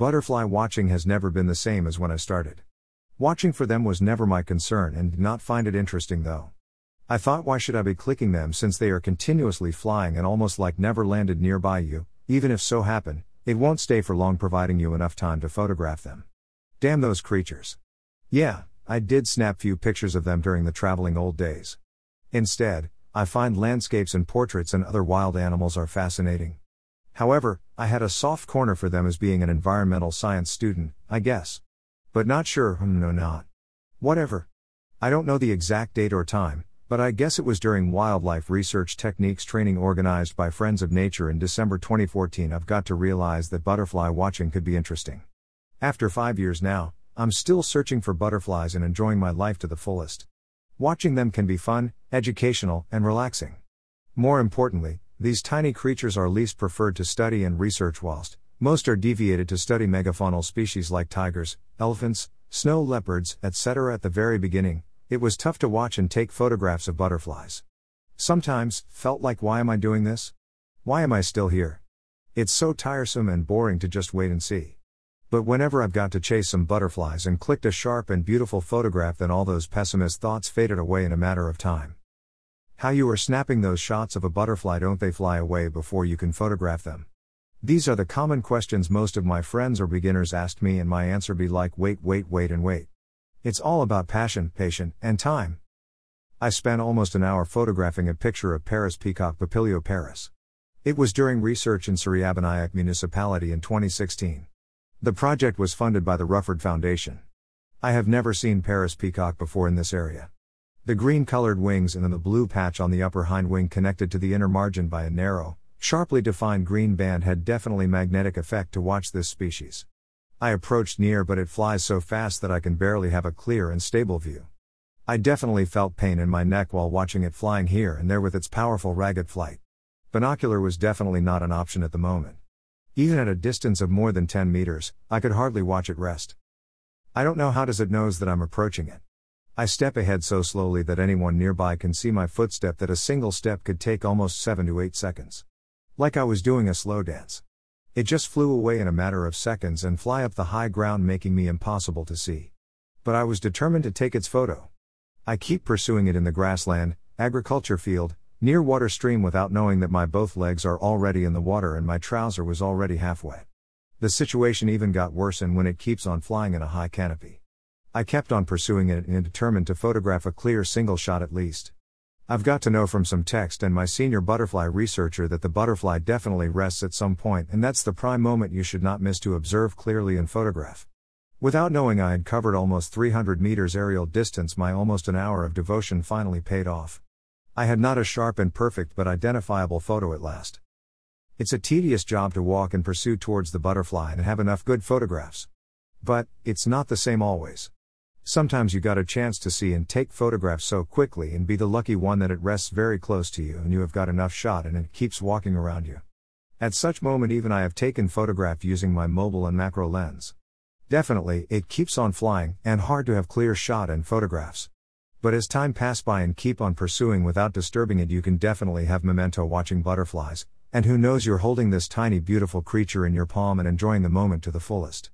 Butterfly watching has never been the same as when I started. Watching for them was never my concern and did not find it interesting though. I thought, why should I be clicking them since they are continuously flying and almost like never landed nearby you, even if so happen, it won't stay for long providing you enough time to photograph them. Damn those creatures. Yeah, I did snap few pictures of them during the traveling old days. Instead, I find landscapes and portraits and other wild animals are fascinating. However, I had a soft corner for them as being an environmental science student, I guess. But not sure, whatever. I don't know the exact date or time, but I guess it was during wildlife research techniques training organized by Friends of Nature in December 2014 I've got to realize that butterfly watching could be interesting. After 5 years now, I'm still searching for butterflies and enjoying my life to the fullest. Watching them can be fun, educational, and relaxing. More importantly, these tiny creatures are least preferred to study and research whilst most are deviated to study megafaunal species like tigers, elephants, snow leopards, etc. At the very beginning, it was tough to watch and take photographs of butterflies. Sometimes, felt like, why am I doing this? Why am I still here? It's so tiresome and boring to just wait and see. But whenever I've got to chase some butterflies and clicked a sharp and beautiful photograph, then all those pessimist thoughts faded away in a matter of time. How you are snapping those shots of a butterfly, don't they fly away before you can photograph them? These are the common questions most of my friends or beginners asked me, and my answer be like wait. It's all about passion, patience, and time. I spent almost an hour photographing a picture of Paris Peacock Papilio Paris. It was during research in Suryabinayak municipality in 2016. The project was funded by the Rufford Foundation. I have never seen Paris peacock before in this area. The green-colored wings and then the blue patch on the upper hind wing connected to the inner margin by a narrow, sharply defined green band had definitely magnetic effect to watch this species. I approached near, but it flies so fast that I can barely have a clear and stable view. I definitely felt pain in my neck while watching it flying here and there with its powerful ragged flight. Binocular was definitely not an option at the moment. Even at a distance of more than 10 meters, I could hardly watch it rest. I don't know how does it knows that I'm approaching it. I step ahead so slowly that anyone nearby can see my footstep that a single step could take almost 7 to 8 seconds. Like I was doing a slow dance. It just flew away in a matter of seconds and fly up the high ground, making me impossible to see. But I was determined to take its photo. I keep pursuing it in the grassland, agriculture field, near water stream without knowing that my both legs are already in the water and my trouser was already half wet. The situation even got worse and when it keeps on flying in a high canopy. I kept on pursuing it and determined to photograph a clear single shot at least. I've got to know from some text and my senior butterfly researcher that the butterfly definitely rests at some point, and that's the prime moment you should not miss to observe clearly and photograph. Without knowing I had covered almost 300 meters aerial distance, my almost an hour of devotion finally paid off. I had not a sharp and perfect but identifiable photo at last. It's a tedious job to walk and pursue towards the butterfly and have enough good photographs. But, it's not the same always. Sometimes you got a chance to see and take photographs so quickly and be the lucky one that it rests very close to you and you have got enough shot and it keeps walking around you. At such moment even I have taken photograph using my mobile and macro lens. Definitely, it keeps on flying and hard to have clear shot and photographs. But as time pass by and keep on pursuing without disturbing it, you can definitely have memento watching butterflies, and who knows, you're holding this tiny beautiful creature in your palm and enjoying the moment to the fullest.